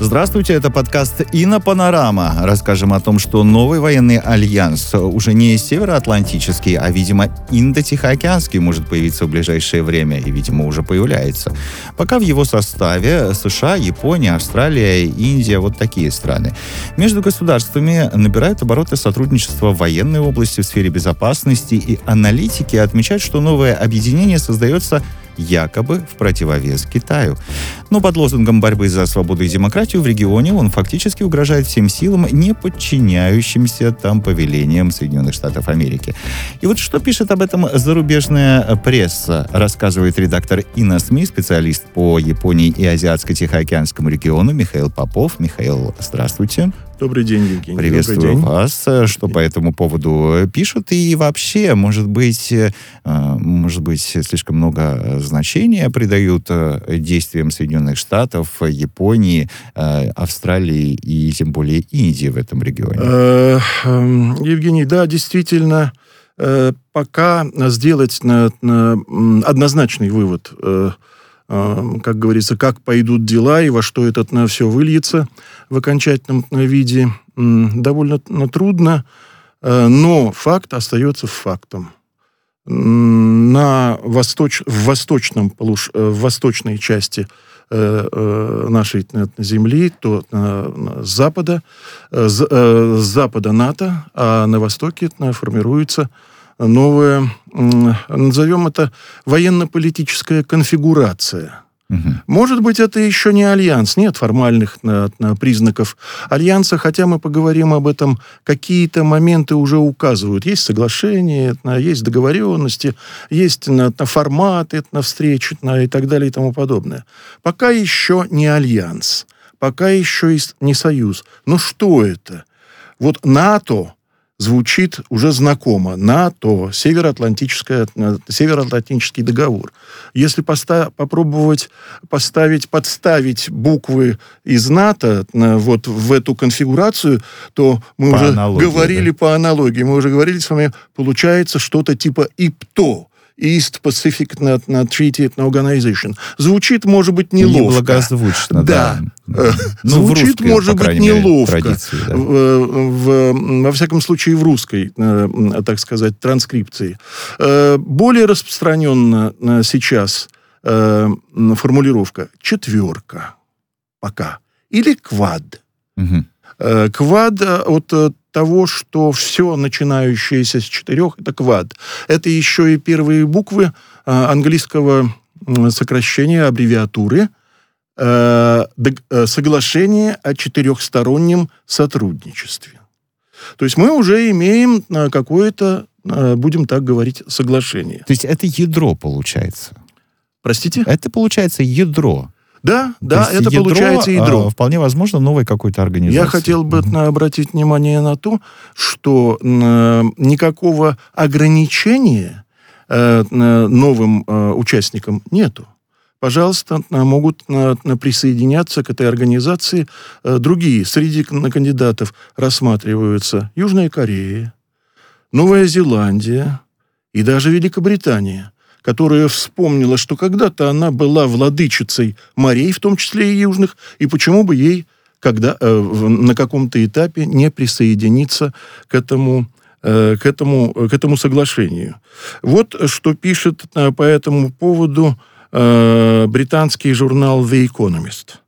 Здравствуйте, это подкаст «Инопанорама». Расскажем о том, что новый военный альянс уже не североатлантический, а, видимо, индо-тихоокеанский может появиться в ближайшее время и, видимо, уже появляется. Пока в его составе США, Япония, Австралия, Индия, вот такие страны. Между государствами набирают обороты сотрудничества в военной области, в сфере безопасности, и аналитики отмечают, что новое объединение создается якобы в противовес Китаю. Но под лозунгом борьбы за свободу и демократию в регионе он фактически угрожает всем силам, не подчиняющимся там повелениям Соединенных Штатов Америки. И вот что пишет об этом зарубежная пресса, рассказывает редактор Инна СМИ, специалист по Японии и Азиатско-Тихоокеанскому региону Михаил Попов. Михаил, здравствуйте. Добрый день, Евгений. Приветствую вас. Что по этому поводу пишут? И вообще, может быть, слишком много значения придают действиям Соединенных Штатов, Японии, Австралии и тем более Индии в этом регионе? Евгений, да, действительно, пока сделать однозначный вывод, как говорится, как пойдут дела и во что это все выльется в окончательном виде, довольно трудно, но факт остается фактом. На восточной части нашей земли, то с запада НАТО, а на востоке формируется новая, назовем это, военно-политическая конфигурация. Угу. Может быть, это еще не альянс, нет формальных признаков альянса, хотя мы поговорим об этом, какие-то моменты уже указывают. Есть соглашения, есть договоренности, есть форматы встреч и так далее и тому подобное. Пока еще не альянс, пока еще не союз. Но что это? Вот НАТО звучит уже знакомо. НАТО, Североатлантический договор. Если подставить буквы из НАТО вот в эту конфигурацию, то мы уже говорили с вами, получается что-то типа ИПТО. East Pacific Treaty Organization. Звучит, может быть, неловко. Неблагозвучно, да. Ну, звучит, может быть, неловко. Традиции, да. Во всяком случае, в русской, так сказать, транскрипции. Более распространенно сейчас формулировка «четверка» пока. Или «квад». Угу. «Квад» от того, что все, начинающееся с четырех, это квад. Это еще и первые буквы английского сокращения, аббревиатуры, соглашение о четырехстороннем сотрудничестве. То есть мы уже имеем какое-то, будем так говорить, соглашение. То есть это ядро получается? Простите? Это получается ядро. Да, это ядро, получается ядро. Вполне возможно, новой какой-то организации. Я хотел бы обратить внимание на то, что никакого ограничения новым участникам нету. Пожалуйста, могут присоединяться к этой организации другие. Среди кандидатов рассматриваются Южная Корея, Новая Зеландия и даже Великобритания, которая вспомнила, что когда-то она была владычицей морей, в том числе и южных, и почему бы ей на каком-то этапе не присоединиться к этому соглашению. Вот что пишет по этому поводу британский журнал The Economist.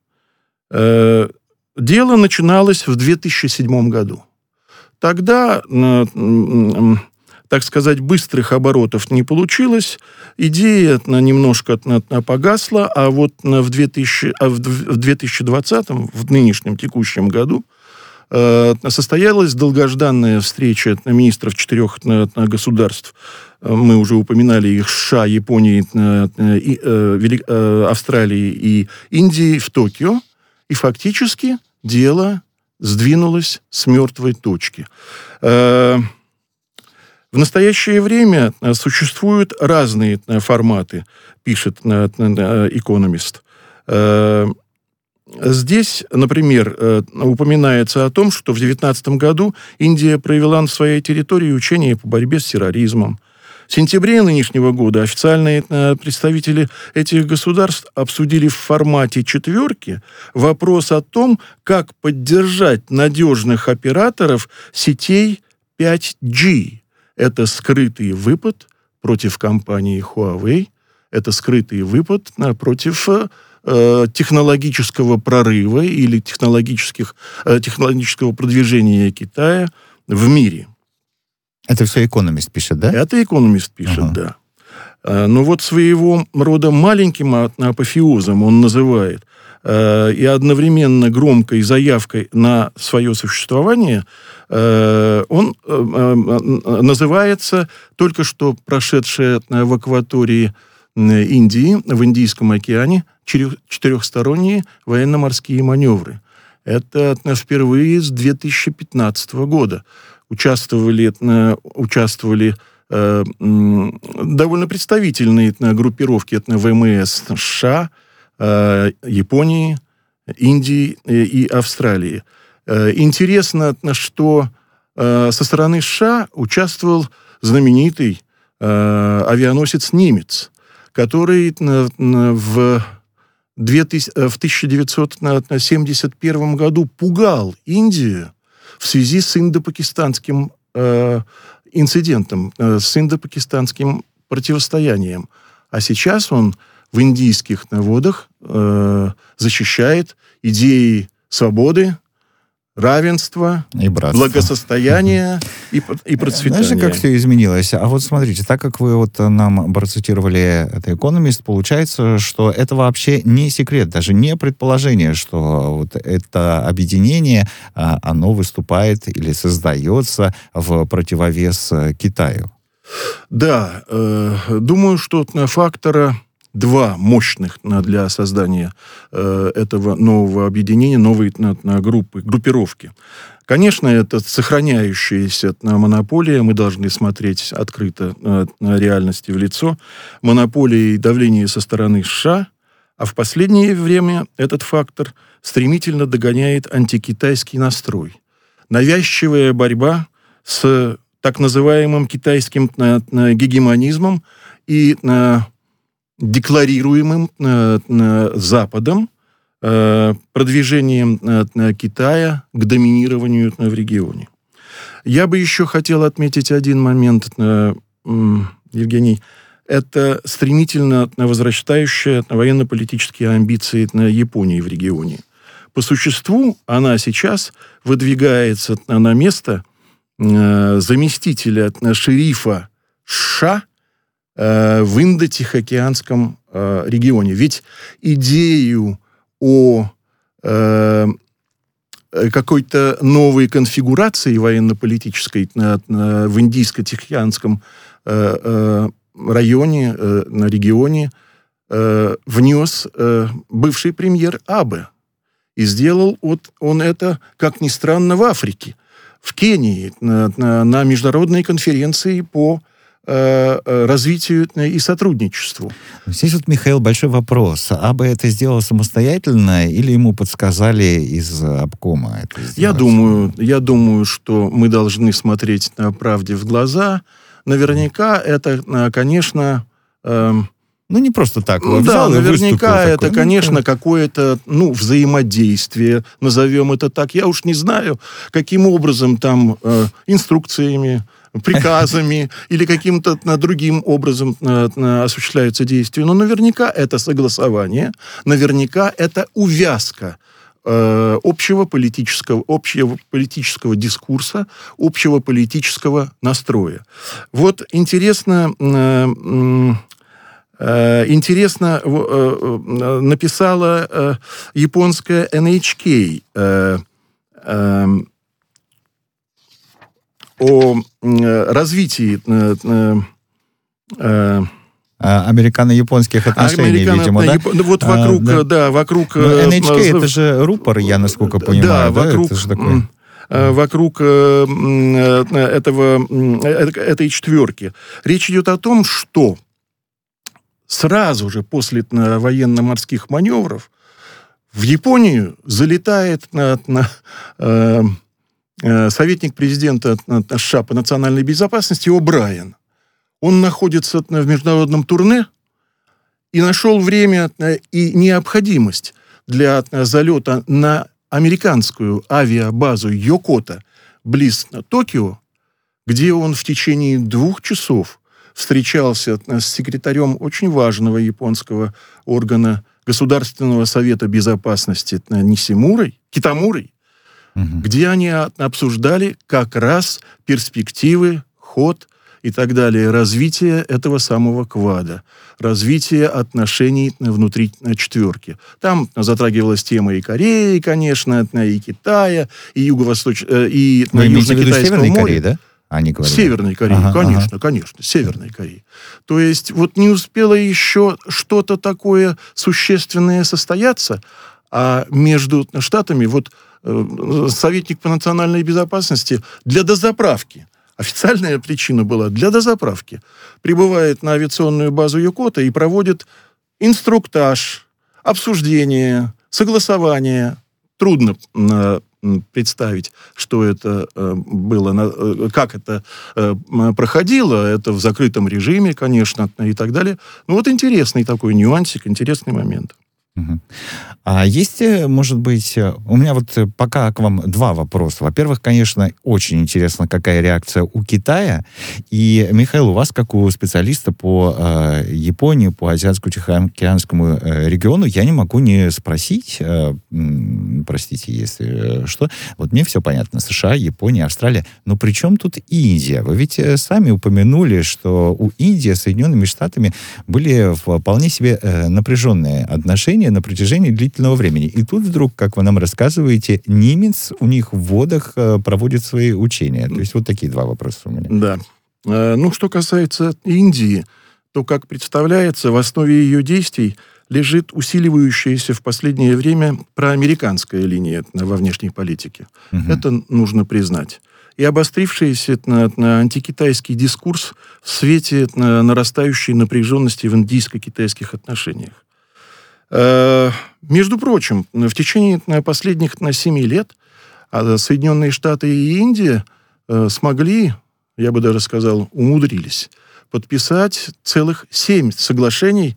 Дело начиналось в 2007 году. Тогда, так сказать, быстрых оборотов не получилось, идея немножко погасла, а вот в 2020, в нынешнем текущем году, состоялась долгожданная встреча министров четырех государств, мы уже упоминали их, США, Японии, Австралии и Индии, в Токио, и фактически дело сдвинулось с мертвой точки. В настоящее время существуют разные форматы, пишет «Экономист». Здесь, например, упоминается о том, что в 2019 году Индия провела на своей территории учения по борьбе с терроризмом. В сентябре нынешнего года официальные представители этих государств обсудили в формате четверки вопрос о том, как поддержать надежных операторов сетей 5G. Это скрытый выпад против компании Huawei, это скрытый выпад против технологического прорыва или технологического продвижения Китая в мире. Это все «Экономист» пишет, да? Это «Экономист» пишет, да. Но вот своего рода маленьким апофеозом он называет и одновременно громкой заявкой на свое существование он называется только что прошедшее в акватории Индии, в Индийском океане, четырехсторонние военно-морские маневры. Это впервые с 2015 года. Участвовали довольно представительные группировки ВМС США, Японии, Индии и Австралии. Интересно, что со стороны США участвовал знаменитый авианосец «Нимиц», который в 1971 году пугал Индию в связи с индопакистанским инцидентом, с индопакистанским противостоянием. А сейчас он в индийских водах защищает идеи свободы, равенства, благосостояния и процветания. Знаешь, как все изменилось? А вот смотрите, так как вы вот нам процитировали это «Экономист», получается, что это вообще не секрет, даже не предположение, что вот это объединение, оно выступает или создается в противовес Китаю. Да, думаю, что фактора два мощных для создания этого нового объединения, новой группировки. Конечно, это сохраняющаяся монополия. Мы должны смотреть открыто реальности в лицо. Монополия и давление со стороны США. А в последнее время этот фактор стремительно догоняет антикитайский настрой. Навязчивая борьба с так называемым китайским гегемонизмом и декларируемым Западом продвижением Китая к доминированию в регионе. Я бы еще хотел отметить один момент, Евгений. Это стремительно возрастающие военно-политические амбиции Японии в регионе. По существу она сейчас выдвигается на место заместителя шерифа США в Индо-Тихоокеанском регионе. Ведь идею о какой-то новой конфигурации военно-политической в Индийско-Тихоокеанском регионе внес бывший премьер Абе. И сделал он это, как ни странно, в Африке, в Кении, на международной конференции по развитию и сотрудничеству. Здесь вот, Михаил, большой вопрос. Абе это сделал самостоятельно или ему подсказали из обкома? Я думаю, что мы должны смотреть правде в глаза. Наверняка это, конечно... не просто так. Наверняка это, такой, конечно, какое-то взаимодействие, назовем это так. Я уж не знаю, каким образом там инструкциями, приказами или каким-то другим образом осуществляются действия. Но наверняка это согласование, наверняка это увязка общего политического дискурса, общего политического настроя. Вот интересно написала японская NHK о развитии американо-японских отношений, видимо, да? Вот вокруг, вокруг... НХК это же рупор, я насколько понимаю, да? Вокруг, это же такое... вокруг этой четверки. Речь идет о том, что сразу же после военно-морских маневров в Японию залетает советник президента США по национальной безопасности O'Брайен. Он находится в международном турне и нашел время и необходимость для залета на американскую авиабазу Йокота близ Токио, где он в течение 2 часов встречался с секретарем очень важного японского органа Государственного совета безопасности Китамурой, где они обсуждали как раз перспективы, ход и так далее, развитие этого самого КВАДа, развитие отношений внутри четверки. Там затрагивалась тема и Кореи, конечно, и Китая, и Южно-Китайского моря. Кореи, да? Они говорили. Северной Кореи, конечно, Северной Кореи. То есть вот не успело еще что-то такое существенное состояться, а между штатами вот советник по национальной безопасности для дозаправки, официальная причина была для дозаправки, прибывает на авиационную базу Йокота и проводит инструктаж, обсуждение, согласование. Трудно представить, что это было, как это проходило. Это в закрытом режиме, конечно, и так далее. Но вот интересный такой нюансик, интересный момент. А есть, может быть, у меня вот пока к вам 2 вопроса. Во-первых, конечно, очень интересно, какая реакция у Китая. И, Михаил, у вас, как у специалиста по Японии, по Азиатско-Тихоокеанскому региону, я не могу не спросить, простите, если что, вот мне все понятно, США, Япония, Австралия, но при чем тут Индия? Вы ведь сами упомянули, что у Индии с Соединенными Штатами были вполне себе напряженные отношения на протяжении длительного времени. И тут вдруг, как вы нам рассказываете, Нимиц у них в водах проводит свои учения. То есть вот такие 2 вопроса у меня. Да. Ну, что касается Индии, то, как представляется, в основе ее действий лежит усиливающаяся в последнее время проамериканская линия во внешней политике. Это нужно признать. И обострившийся антикитайский дискурс в свете нарастающей напряженности в индийско-китайских отношениях. Между прочим, в течение последних 7 лет Соединенные Штаты и Индия смогли, я бы даже сказал, умудрились подписать целых 7 соглашений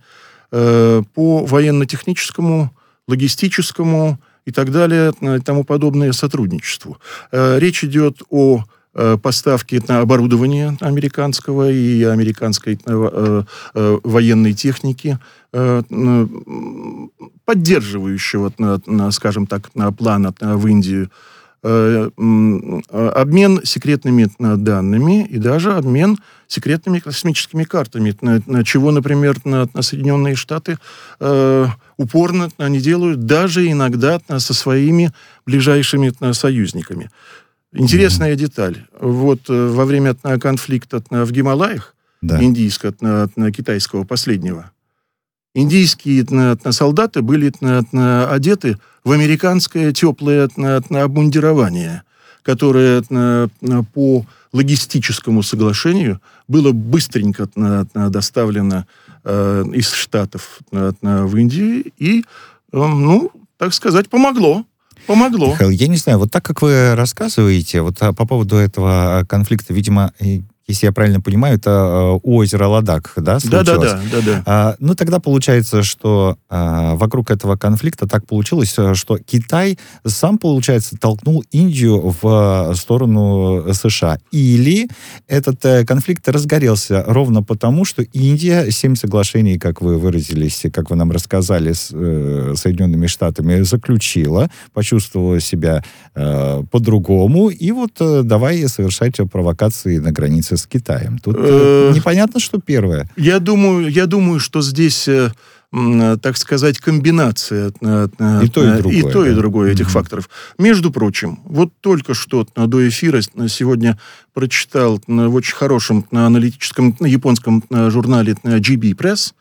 по военно-техническому, логистическому и так далее, и тому подобное сотрудничеству. Речь идет о поставки на оборудование американского и американской военной техники, поддерживающего, скажем так, план в Индию, обмен секретными данными и даже обмен секретными космическими картами, чего, например, Соединенные Штаты упорно не делают, даже иногда со своими ближайшими союзниками. Интересная деталь. Вот во время конфликта в Гималаях, индийско-китайского последнего, индийские солдаты были одеты в американское теплое обмундирование, которое по логистическому соглашению было быстренько доставлено из Штатов в Индию и, ну, так сказать, помогло. Помогло. Михаил, я не знаю, вот так, как вы рассказываете, вот по поводу этого конфликта, видимо, если я правильно понимаю, это у озера Ладак, да, случилось? Да. Ну, тогда получается, что вокруг этого конфликта так получилось, что Китай сам, получается, толкнул Индию в сторону США. Или этот конфликт разгорелся ровно потому, что Индия 7 соглашений, как вы выразились, как вы нам рассказали, с Соединенными Штатами заключила, почувствовала себя по-другому, и вот давай совершать провокации на границе с Китаем. Тут непонятно, что первое. Я думаю, что здесь, так сказать, комбинация и то, и другое, этих факторов. Между прочим, вот только что до эфира сегодня прочитал в очень хорошем аналитическом японском журнале GB Press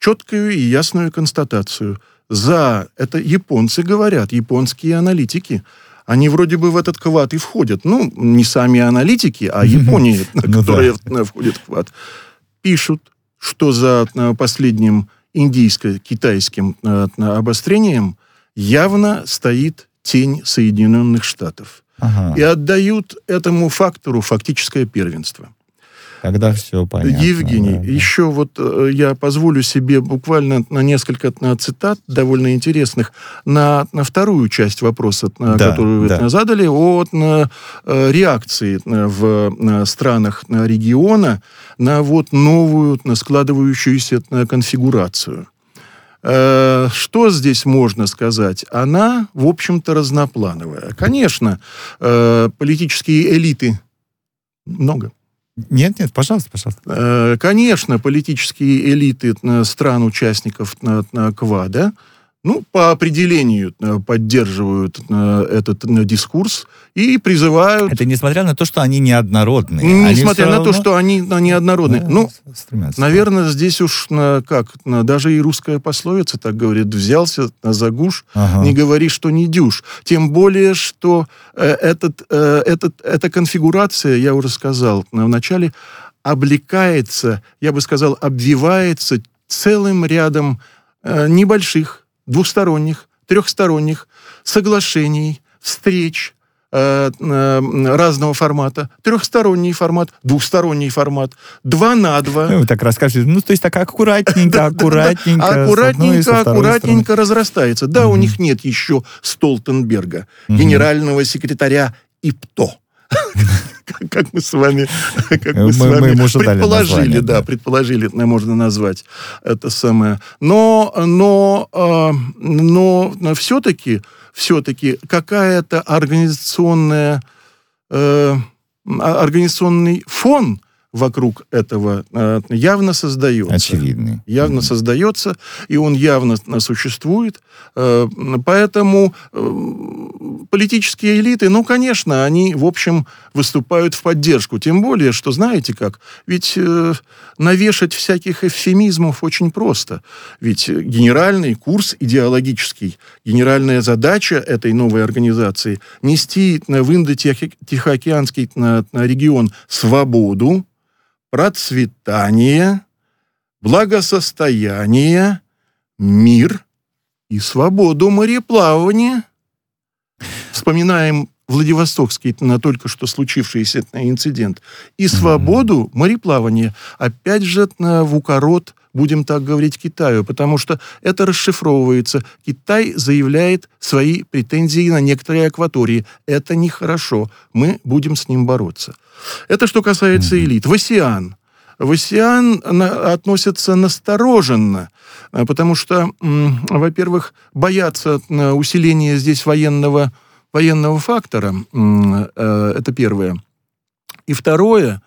четкую и ясную констатацию. Это японцы говорят, японские аналитики. Они вроде бы в этот КВАД и входят. Ну, не сами аналитики, а Япония, которая входит в КВАД. Пишут, что за последним индийско-китайским обострением явно стоит тень Соединенных Штатов. И отдают этому фактору фактическое первенство. Когда все понятно. Евгений, да, еще вот я позволю себе буквально на несколько цитат довольно интересных на вторую часть вопроса, которую вы задали, о реакции в странах региона на вот новую складывающуюся конфигурацию. Что здесь можно сказать? Она, в общем-то, разноплановая. Конечно, политические элиты много. Нет, пожалуйста. Конечно, политические элиты стран-участников КВАДа, по определению поддерживают этот дискурс и призывают... Это несмотря на то, что они неоднородные. Стремятся. Наверное, здесь уж даже и русская пословица так говорит, взялся за гуж, не говори, что не дюж. Тем более, что эта конфигурация, я уже сказал вначале, облекается, я бы сказал, обвивается целым рядом небольших, двухсторонних, трехсторонних соглашений, встреч разного формата. Трехсторонний формат, двухсторонний формат, 2 на 2. Вы так расскажете, то есть так аккуратненько разрастается. Да, у них нет еще Столтенберга, генерального секретаря ИПТО. Как мы с вами предположили, можно назвать это самое. Но все-таки какая-то организационный фон вокруг этого явно создается. Очевидный. Явно создается, и он явно существует. Поэтому политические элиты, конечно, они, в общем, выступают в поддержку. Тем более, что, знаете как, ведь навешать всяких эвфемизмов очень просто. Ведь генеральный курс идеологический, генеральная задача этой новой организации – нести в Индо-Тихоокеанский регион свободу, процветание, благосостояние, мир и свободу мореплавания. Вспоминаем Владивостокский только что случившийся инцидент. И свободу мореплавания. Опять же, в укорот, будем так говорить, Китаю, потому что это расшифровывается. Китай заявляет свои претензии на некоторые акватории. Это нехорошо. Мы будем с ним бороться. Это что касается элит. В АСЕАН относятся настороженно, потому что, во-первых, боятся усиления здесь военного фактора. Это первое. И второе,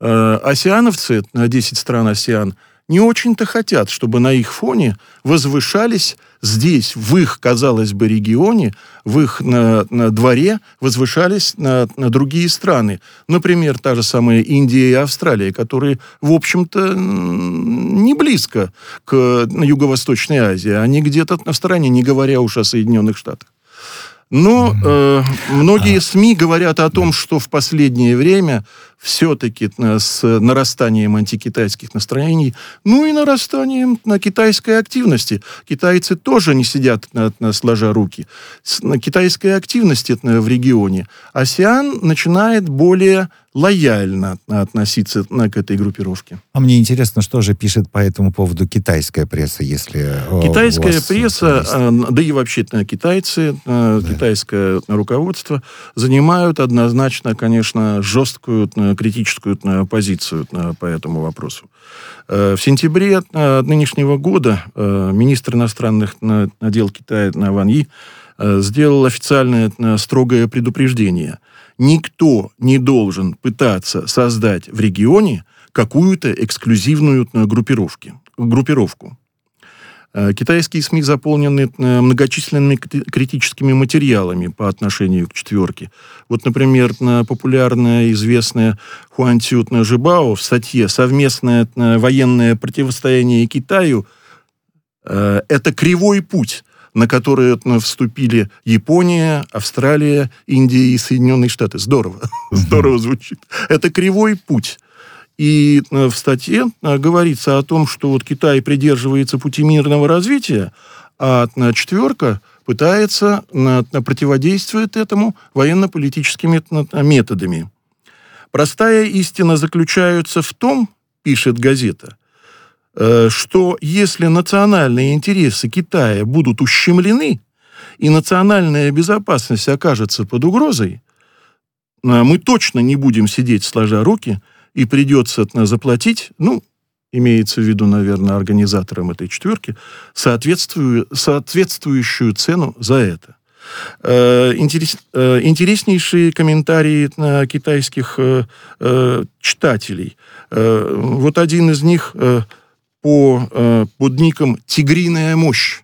асеановцы, 10 стран АСЕАН, не очень-то хотят, чтобы на их фоне возвышались здесь, в их, казалось бы, регионе, в их дворе возвышались другие страны. Например, та же самая Индия и Австралия, которые, в общем-то, не близко к Юго-Восточной Азии. Они где-то на стороне, не говоря уж о Соединенных Штатах. Но многие СМИ говорят о том, что в последнее время все-таки с нарастанием антикитайских настроений, и нарастанием китайской активности. Китайцы тоже не сидят сложа руки. Китайская активность в регионе. АСЕАН начинает более лояльно относиться к этой группировке. А мне интересно, что же пишет по этому поводу китайская пресса, если... Китайская пресса, да и вообще китайцы, китайское руководство занимают однозначно, конечно, жесткую критическую позицию по этому вопросу. В сентябре нынешнего года министр иностранных дел Китая Ван И сделал официальное строгое предупреждение. Никто не должен пытаться создать в регионе какую-то эксклюзивную группировку. Китайские СМИ заполнены многочисленными критическими материалами по отношению к четверке. Вот, например, популярная, известная Хуан Цютна Жибао в статье «Совместное военное противостояние Китаю» – это кривой путь, на которые вступили Япония, Австралия, Индия и Соединенные Штаты. Здорово звучит. Это кривой путь. И в статье говорится о том, что Китай придерживается пути мирного развития, а четверка пытается противодействовать этому военно-политическими методами. Простая истина заключается в том, пишет газета, что если национальные интересы Китая будут ущемлены и национальная безопасность окажется под угрозой, мы точно не будем сидеть сложа руки и придется заплатить, имеется в виду, наверное, организаторам этой четверки, соответствующую цену за это. Интереснейшие комментарии китайских читателей. Вот один из них под ником «Тигриная мощь».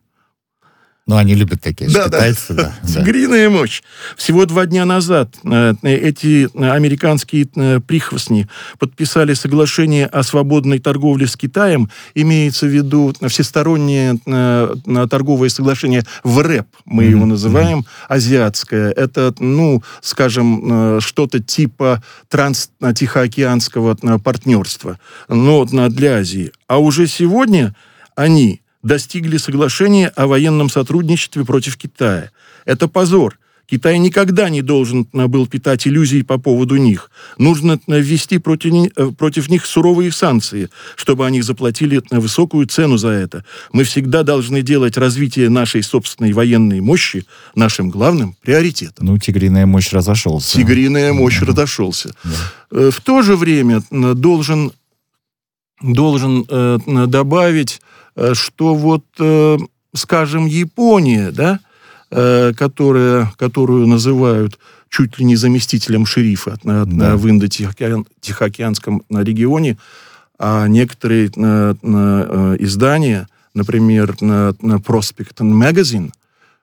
Ну, они любят такие китайцы. Да. «Тигриная мощь». Всего 2 дня назад эти американские прихвостни подписали соглашение о свободной торговле с Китаем, имеется в виду всестороннее торговое соглашение в РЭП, мы его называем, азиатское. Это, что-то типа транс-тихоокеанского партнерства, но для Азии. А уже сегодня они достигли соглашения о военном сотрудничестве против Китая. Это позор. Китай никогда не должен был питать иллюзий по поводу них. Нужно ввести против них суровые санкции, чтобы они заплатили высокую цену за это. Мы всегда должны делать развитие нашей собственной военной мощи нашим главным приоритетом. Тигриная мощь разошелся. Тигриная мощь разошелся. Да. В то же время должен добавить, что скажем, Япония, которую называют чуть ли не заместителем шерифа в Индо-Тихоокеанском регионе, а некоторые издания, например, Prospect Magazine,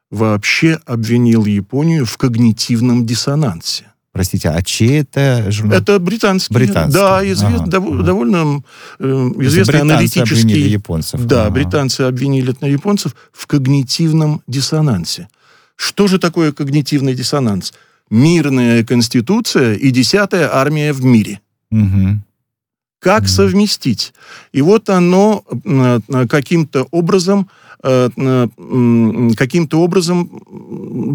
вообще обвинил Японию в когнитивном диссонансе. Простите, а чей это журнал? Это британский. Да, довольно известный аналитический. Британцы обвинили японцев. Да, британцы обвинили японцев в когнитивном диссонансе. Что же такое когнитивный диссонанс? Мирная конституция и 10-я армия в мире. Как совместить? И оно каким-то образом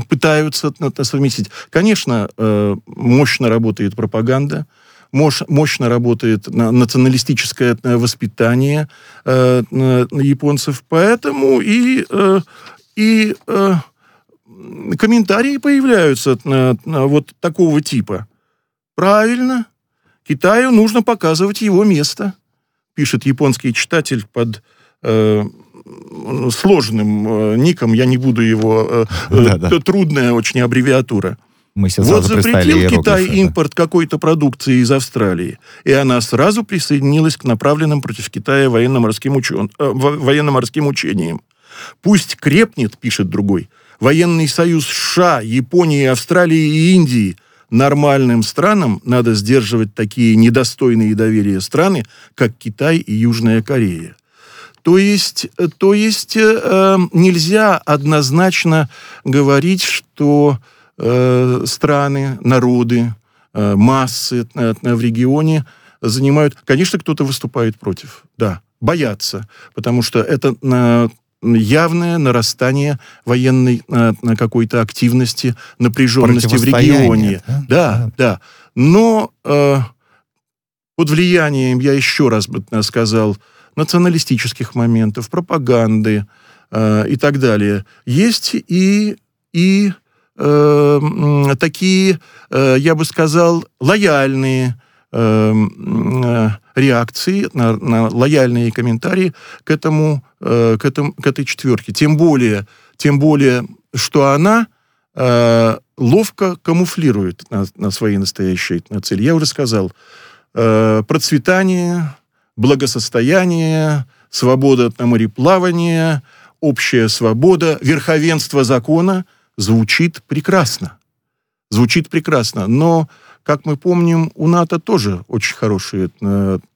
пытаются совместить. Конечно, мощно работает пропаганда, мощно работает националистическое воспитание японцев, поэтому и комментарии появляются вот такого типа. Правильно, Китаю нужно показывать его место, пишет японский читатель под сложным ником, я не буду его... Трудная очень аббревиатура. Запретил Китай импорт какой-то продукции из Австралии, и она сразу присоединилась к направленным против Китая военно-морским учениям. «Пусть крепнет, — пишет другой, — военный союз США, Японии, Австралии и Индии. Нормальным странам надо сдерживать такие недостойные доверия страны, как Китай и Южная Корея». То есть нельзя однозначно говорить, что страны, народы, массы в регионе занимают... Конечно, кто-то выступает против, да, боятся, потому что это явное нарастание военной какой-то активности, напряженности в регионе. Да. Но под влиянием, я еще раз бы сказал, националистических моментов, пропаганды и так далее. Есть и такие, я бы сказал, лояльные реакции, на лояльные комментарии к этой четверке. Тем более, что она ловко камуфлирует на свои настоящие цели. Я уже сказал, процветание, благосостояние, свобода от мореплавания, общая свобода, верховенство закона звучит прекрасно. Но, как мы помним, у НАТО тоже очень хорошие,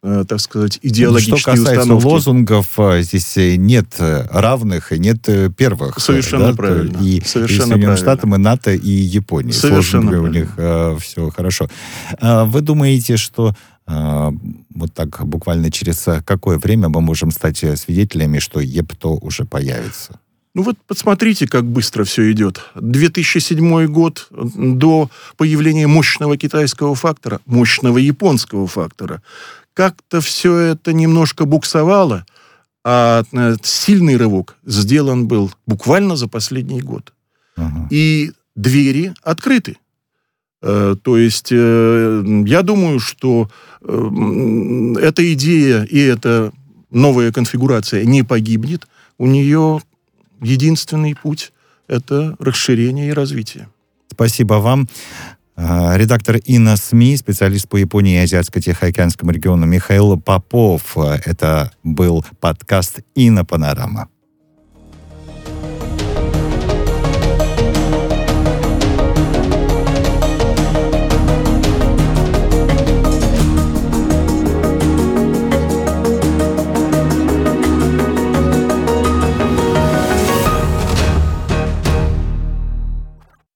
так сказать, идеологические установки. Что касается лозунгов, здесь нет равных и нет первых. Совершенно правильно. И Соединенным Штатам, и НАТО, и Японии. Совершенно правильно. У них все хорошо. Вы думаете, что вот так буквально через какое время мы можем стать свидетелями, что ЕПТО уже появится? Ну вот посмотрите, как быстро все идет. 2007 год до появления мощного китайского фактора, мощного японского фактора. Как-то все это немножко буксовало, а сильный рывок сделан был буквально за последний год. Ага. И двери открыты. То есть, я думаю, что эта идея и эта новая конфигурация не погибнет. У нее единственный путь – это расширение и развитие. Спасибо вам. Редактор ИНА СМИ, специалист по Японии и Азиатско-Тихоокеанскому региону Михаил Попов. Это был подкаст «ИНА Панорама».